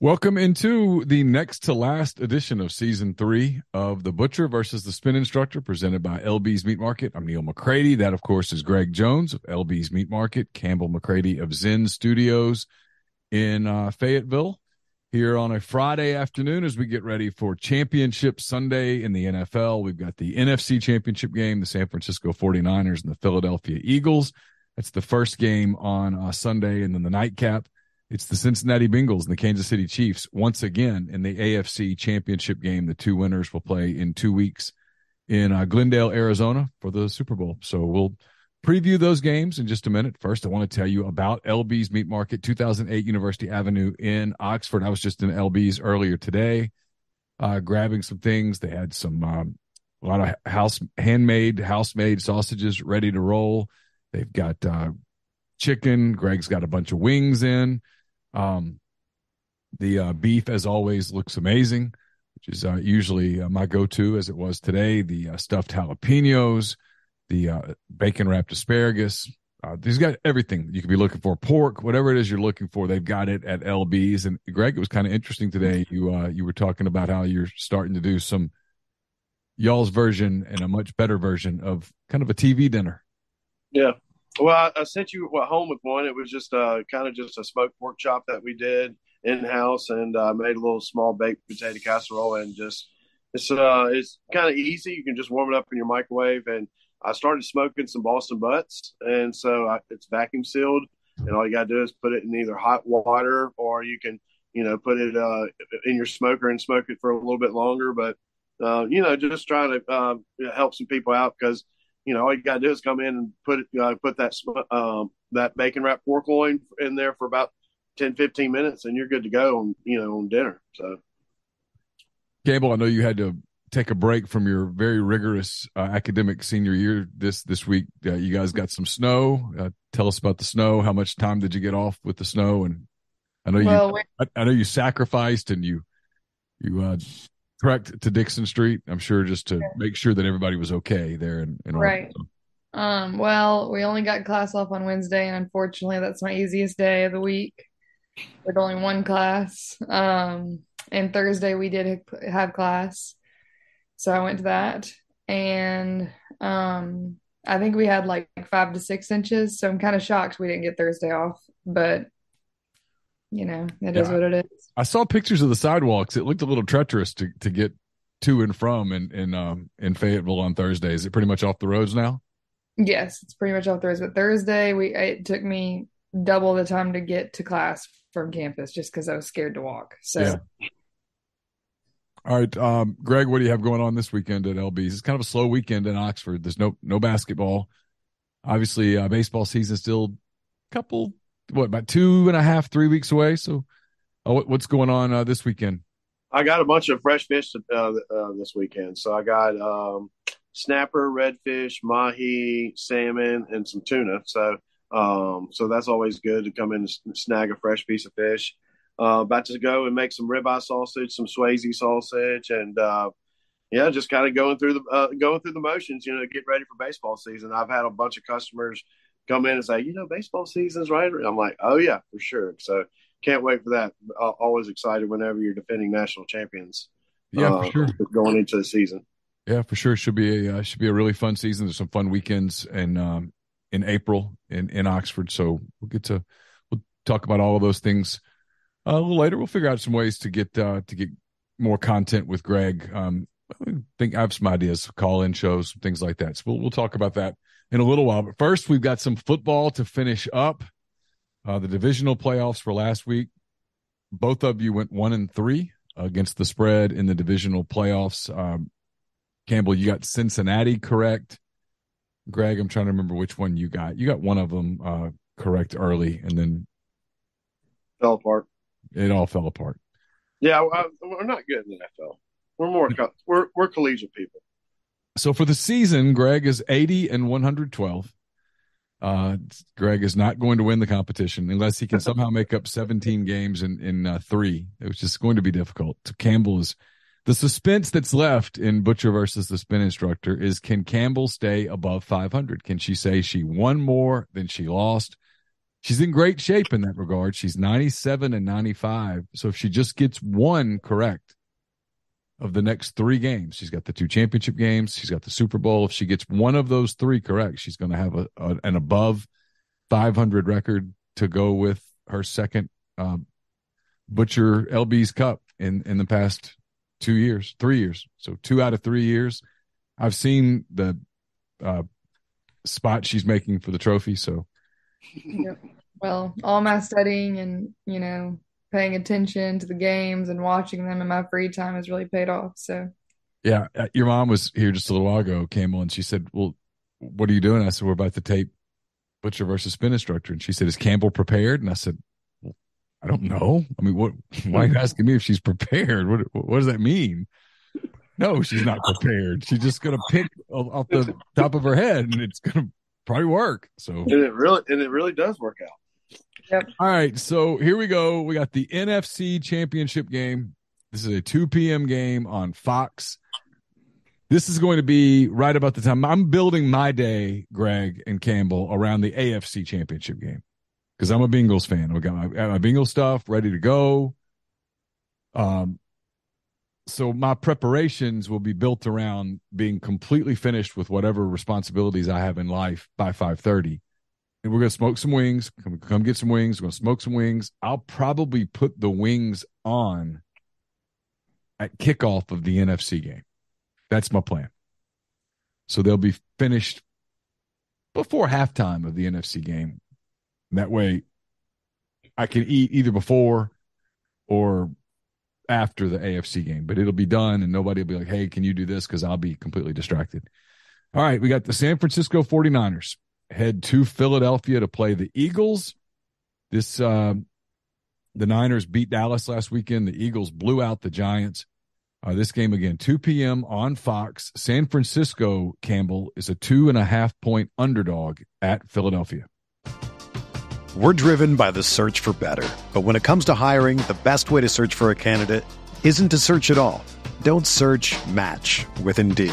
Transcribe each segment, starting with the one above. Welcome into the next to last edition of season 3 of The Butcher versus the Spin Instructor, presented by LB's Meat Market. I'm Neil McCrady. That, of course, is Greg Jones of LB's Meat Market, Campbell McCready of Zen Studios in Fayetteville, here on a Friday afternoon as we get ready for Championship Sunday in the NFL. We've got the NFC Championship game, the San Francisco 49ers and the Philadelphia Eagles. That's the first game on Sunday, and then the nightcap. It's the Cincinnati Bengals and the Kansas City Chiefs once again in the AFC Championship game. The two winners will play in 2 weeks in Glendale, Arizona for the Super Bowl. So we'll preview those games in just a minute. First, I want to tell you about LB's Meat Market, 2008 University Avenue in Oxford. I was just in LB's earlier today grabbing some things. They had some a lot of handmade sausages ready to roll. They've got chicken. Greg's got a bunch of wings in. The beef, as always, looks amazing, which is usually my go-to, as it was today. The stuffed jalapenos, the bacon-wrapped asparagus. He's got everything you could be looking for. Pork, whatever it is you're looking for, they've got it at LB's. And, Greg, it was kind of interesting today. You were talking about how you're starting to do some y'all's version and a much better version of kind of a TV dinner. Yeah. Well, I sent you home with one. It was just kind of just a smoked pork chop that we did in-house, and I made a little small baked potato casserole, and just it's kind of easy. You can just warm it up in your microwave, and I started smoking some Boston butts, and so it's vacuum sealed, and all you got to do is put it in either hot water, or you can, put it in your smoker and smoke it for a little bit longer, but, just trying to help some people out because, all you got to do is come in and put that bacon wrapped pork loin in there for about 10, 15 minutes, and you're good to go on dinner. So, Campbell, I know you had to take a break from your very rigorous academic senior year this week. You guys got some snow. Tell us about the snow. How much time did you get off with the snow? And I know you sacrificed and you correct to Dixon Street, I'm sure, just to make sure that everybody was okay there. And right. Well, we only got class off on Wednesday, and unfortunately that's my easiest day of the week with only one class. And Thursday we did have class, so I went to that. And I think we had like 5 to 6 inches, so I'm kind of shocked we didn't get Thursday off, but it is what it is. I saw pictures of the sidewalks. It looked a little treacherous to get to and from in Fayetteville on Thursday. Is it pretty much off the roads now? Yes, it's pretty much off the roads. But Thursday, it took me double the time to get to class from campus just because I was scared to walk. So, yeah. All right, Greg, what do you have going on this weekend at LB's? It's kind of a slow weekend in Oxford. There's no basketball. Obviously, baseball season still about 2.5, 3 weeks away. So what's going on this weekend? I got a bunch of fresh fish this weekend. So I got snapper, redfish, mahi, salmon, and some tuna. So so that's always good to come in and snag a fresh piece of fish. About to go and make some ribeye sausage, some Swayze sausage, and just kind of going through the motions, get ready for baseball season. I've had a bunch of customers come in and say, baseball season's right. I'm like, oh, yeah, for sure. So can't wait for that. Always excited whenever you're defending national champions. Yeah, for sure. Going into the season. Yeah, for sure. Should be a really fun season. There's some fun weekends in April in Oxford. So we'll talk about all of those things a little later. We'll figure out some ways to get more content with Greg. I think I have some ideas, call in shows, things like that. So we'll talk about that in a little while. But first, we've got some football to finish up. The divisional playoffs for last week. Both of you went 1-3 against the spread in the divisional playoffs. Campbell, you got Cincinnati correct. Greg, I'm trying to remember which one you got. You got one of them correct early, and then fell apart. It all fell apart. Yeah, we're not good in the NFL. We're more we're collegiate people. So for the season, Greg is 80-112. Greg is not going to win the competition unless he can somehow make up 17 games in 3, which is going to be difficult. So Campbell is the suspense that's left in Butcher versus the Spin Instructor is, can Campbell stay above 500? Can she say she won more than she lost? She's in great shape in that regard. She's 97-95. So if she just gets one correct of the next 3 games, she's got the 2 championship games, she's got the Super Bowl. If she gets one of those 3 correct, she's going to have an above 500 record to go with her second Butcher LB's Cup in the past 3 years. So 2 out of 3 years. I've seen the spot she's making for the trophy, so... Yep. Well, all my studying and, paying attention to the games and watching them in my free time has really paid off. So, yeah, your mom was here just a little while ago, Campbell, and she said, "Well, what are you doing?" I said, "We're about to tape Butcher versus Spin Instructor." And she said, "Is Campbell prepared?" And I said, "Well, I don't know. I mean, why are you asking me if she's prepared? What does that mean?" No, she's not prepared. She's just going to pick off the top of her head, and it's going to probably work. And it really does work out. Yep. All right, so here we go. We got the NFC Championship game. This is a 2 p.m. game on Fox. This is going to be right about the time I'm building my day, Greg and Campbell, around the AFC Championship game, because I'm a Bengals fan. I got my Bengals stuff ready to go. So my preparations will be built around being completely finished with whatever responsibilities I have in life by 5:30. And we're going to smoke some wings. Come get some wings. We're going to smoke some wings. I'll probably put the wings on at kickoff of the NFC game. That's my plan. So they'll be finished before halftime of the NFC game. And that way I can eat either before or after the AFC game, but it'll be done and nobody will be like, "Hey, can you do this?" Because I'll be completely distracted. All right, we got the San Francisco 49ers head to Philadelphia to play the Eagles. The Niners beat Dallas last weekend. The Eagles blew out the Giants. This game, again, 2 p.m. on Fox. San Francisco, Campbell, is a 2.5-point underdog at Philadelphia. We're driven by the search for better. But when it comes to hiring, the best way to search for a candidate isn't to search at all. Don't search, match with Indeed.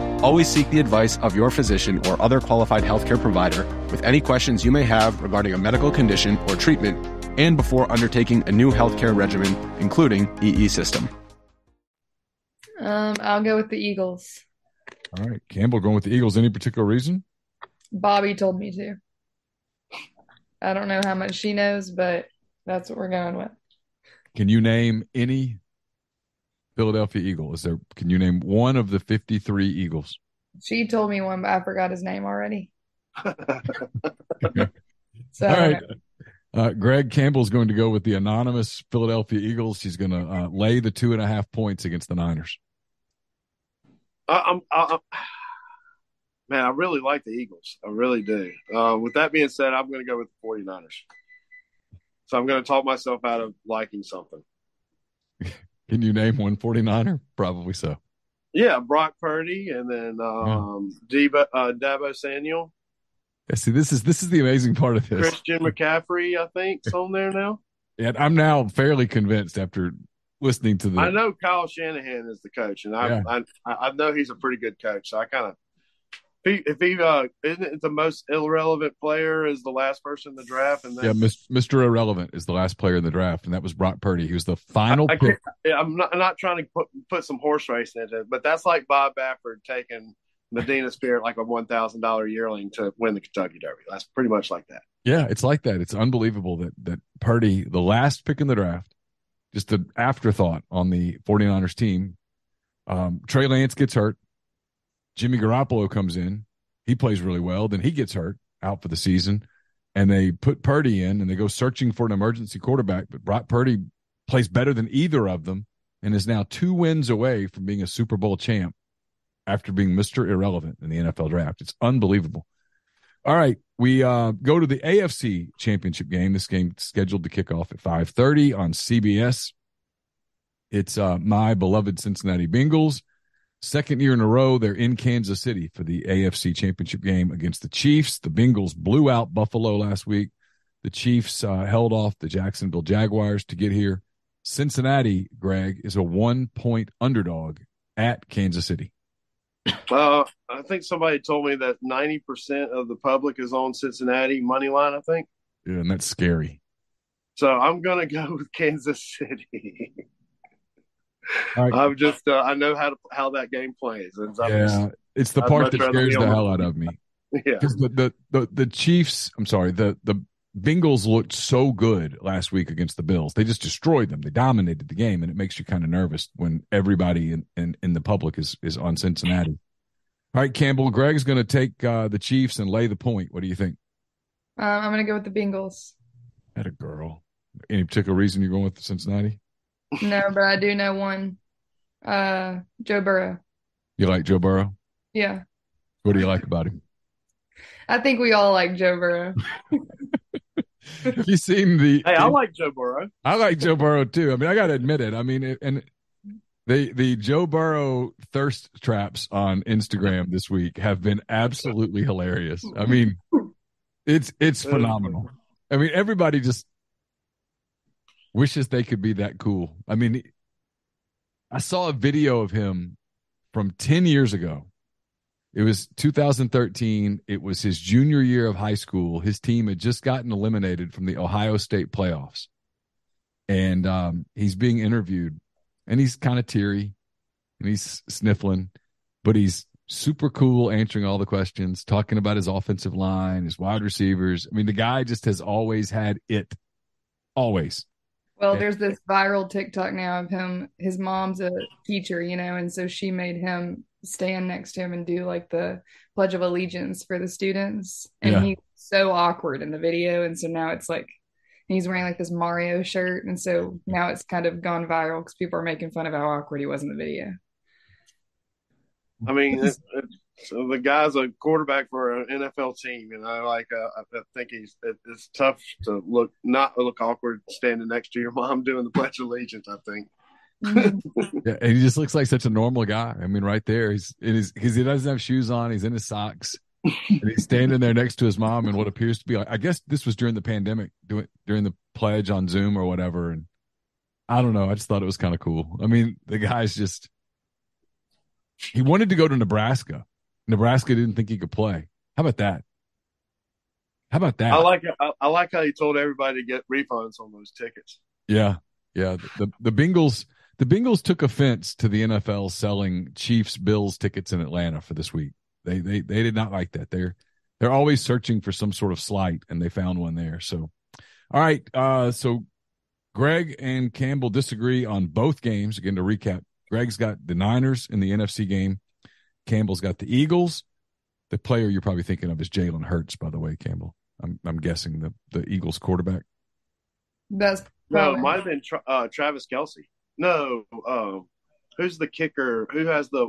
Always seek the advice of your physician or other qualified healthcare provider with any questions you may have regarding a medical condition or treatment and before undertaking a new healthcare regimen, including EE system. I'll go with the Eagles. All right. Campbell going with the Eagles. Any particular reason? Bobby told me to. I don't know how much she knows, but that's what we're going with. Can you name any Philadelphia Eagle? Can you name one of the 53 Eagles? She told me one, but I forgot his name already. So, all right. Greg Campbell's going to go with the anonymous Philadelphia Eagles. She's going to lay the 2.5 points against the Niners. Man, I really like the Eagles. I really do. With that being said, I'm going to go with the 49ers. So I'm going to talk myself out of liking something. Can you name one 49er? Probably so. Yeah, Brock Purdy and then Debo Samuel. Yeah, see, this is the amazing part of this. Christian McCaffrey, I think, is on there now. Yeah, I'm now fairly convinced after listening to the – I know Kyle Shanahan is the coach, and I know he's a pretty good coach, so I kind of – Isn't it the most irrelevant player is the last person in the draft? And yeah, Mr. Irrelevant is the last player in the draft, and that was Brock Purdy. He was the final pick. I'm not trying to put some horse race into it, but that's like Bob Baffert taking Medina Spirit like a $1,000 yearling to win the Kentucky Derby. That's pretty much like that. Yeah, it's like that. It's unbelievable that Purdy, the last pick in the draft, just an afterthought on the 49ers team. Trey Lance gets hurt. Jimmy Garoppolo comes in. He plays really well. Then he gets hurt, out for the season. And they put Purdy in, and they go searching for an emergency quarterback. But Brock Purdy plays better than either of them and is now 2 wins away from being a Super Bowl champ after being Mr. Irrelevant in the NFL draft. It's unbelievable. All right, we go to the AFC Championship game. This game is scheduled to kick off at 5:30 on CBS. It's my beloved Cincinnati Bengals. Second year in a row, they're in Kansas City for the AFC Championship game against the Chiefs. The Bengals blew out Buffalo last week. The Chiefs held off the Jacksonville Jaguars to get here. Cincinnati, Greg, is a 1-point underdog at Kansas City. I think somebody told me that 90% of the public is on Cincinnati money line, I think. Yeah, and that's scary. So I'm going to go with Kansas City. Right. I'm just I know how that game plays. It's the part that scares the hell out of me. Yeah, because the Chiefs. I'm sorry, the Bengals looked so good last week against the Bills. They just destroyed them. They dominated the game, and it makes you kind of nervous when everybody in the public is on Cincinnati. All right, Campbell. Greg's going to take the Chiefs and lay the point. What do you think? I'm going to go with the Bengals. Atta girl. Any particular reason you're going with Cincinnati? No, but I do know one. Joe Burrow. You like Joe Burrow? Yeah. What do you like about him? I think we all like Joe Burrow. You seen the? Hey, I like Joe Burrow. I like Joe Burrow too. I mean, I gotta admit it. I mean, the Joe Burrow thirst traps on Instagram this week have been absolutely hilarious. I mean, it's phenomenal. I mean, everybody just wishes they could be that cool. I mean, I saw a video of him from 10 years ago. It was 2013. It was his junior year of high school. His team had just gotten eliminated from the Ohio State playoffs. And he's being interviewed, and he's kind of teary, and he's sniffling, but he's super cool answering all the questions, talking about his offensive line, his wide receivers. I mean, the guy just has always had it. Always. Well, there's this viral TikTok now of him. His mom's a teacher, you know, and so she made him stand next to him and do like the Pledge of Allegiance for the students. And he's so awkward in the video. And so now it's like he's wearing like this Mario shirt. And so now it's kind of gone viral because people are making fun of how awkward he was in the video. I mean, so the guy's a quarterback for an NFL team, and I think it's tough to not look awkward standing next to your mom doing the Pledge of Allegiance. I think. Yeah, and he just looks like such a normal guy. I mean, right there, because he doesn't have shoes on. He's in his socks, and he's standing there next to his mom in what appears to be. I guess this was during the pandemic, during the pledge on Zoom or whatever. And I don't know. I just thought it was kind of cool. I mean, the guy's just. He wanted to go to Nebraska. Nebraska didn't think he could play. How about that? I like how he told everybody to get refunds on those tickets. Yeah, yeah. The Bengals took offense to the NFL selling Chiefs Bills tickets in Atlanta for this week. They did not like that. They're always searching for some sort of slight, and they found one there. So, all right. So Greg and Campbell disagree on both games. Again, to recap, Greg's got the Niners in the NFC game. Campbell's got the Eagles. The player you're probably thinking of is Jalen Hurts, by the way, Campbell. I'm guessing the Eagles quarterback. That's probably. No, it might have been Travis Kelce. No, who's the kicker? Who has the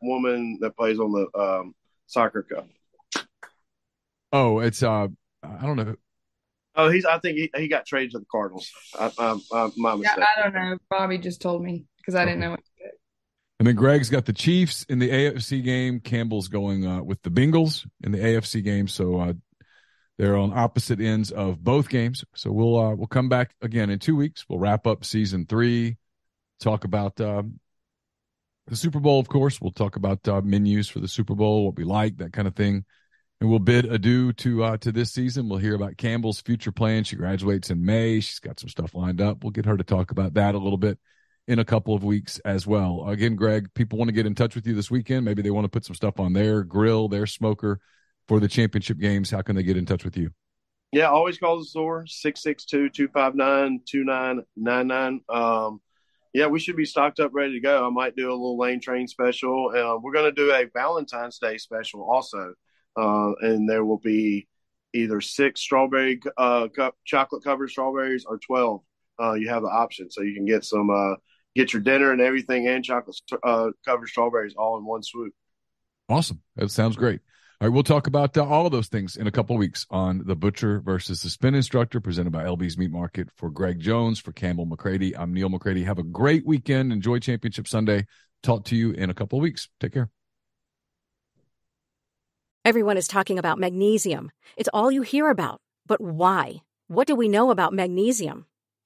woman that plays on the soccer cup? Oh, it's I don't know. Oh, I think he got traded to the Cardinals. My mistake. Yeah, I don't know. Bobby just told me because I didn't know what he did. And then Greg's got the Chiefs in the AFC game. Campbell's going with the Bengals in the AFC game. So they're on opposite ends of both games. So we'll come back again in 2 weeks. We'll wrap up season 3, talk about the Super Bowl, of course. We'll talk about menus for the Super Bowl, what we like, that kind of thing. And we'll bid adieu to this season. We'll hear about Campbell's future plans. She graduates in May. She's got some stuff lined up. We'll get her to talk about that a little bit in a couple of weeks as well. Again, Greg, people want to get in touch with you this weekend. Maybe they want to put some stuff on their grill, their smoker for the championship games. How can they get in touch with you? Yeah, always call the store, 662-259-2999. Yeah, we should be stocked up, ready to go. I might do a little Lane Train special. We're going to do a Valentine's Day special also. And there will be either 6 strawberry chocolate-covered strawberries or 12. You have the option. So you can get some get your dinner and everything and chocolate-covered strawberries all in one swoop. Awesome. That sounds great. All right, we'll talk about all of those things in a couple of weeks on The Butcher versus the Spin Instructor, presented by LB's Meat Market. For Greg Jones, for Campbell McCready, I'm Neil McCrady. Have a great weekend. Enjoy Championship Sunday. Talk to you in a couple of weeks. Take care. Everyone is talking about magnesium. It's all you hear about. But why? What do we know about magnesium?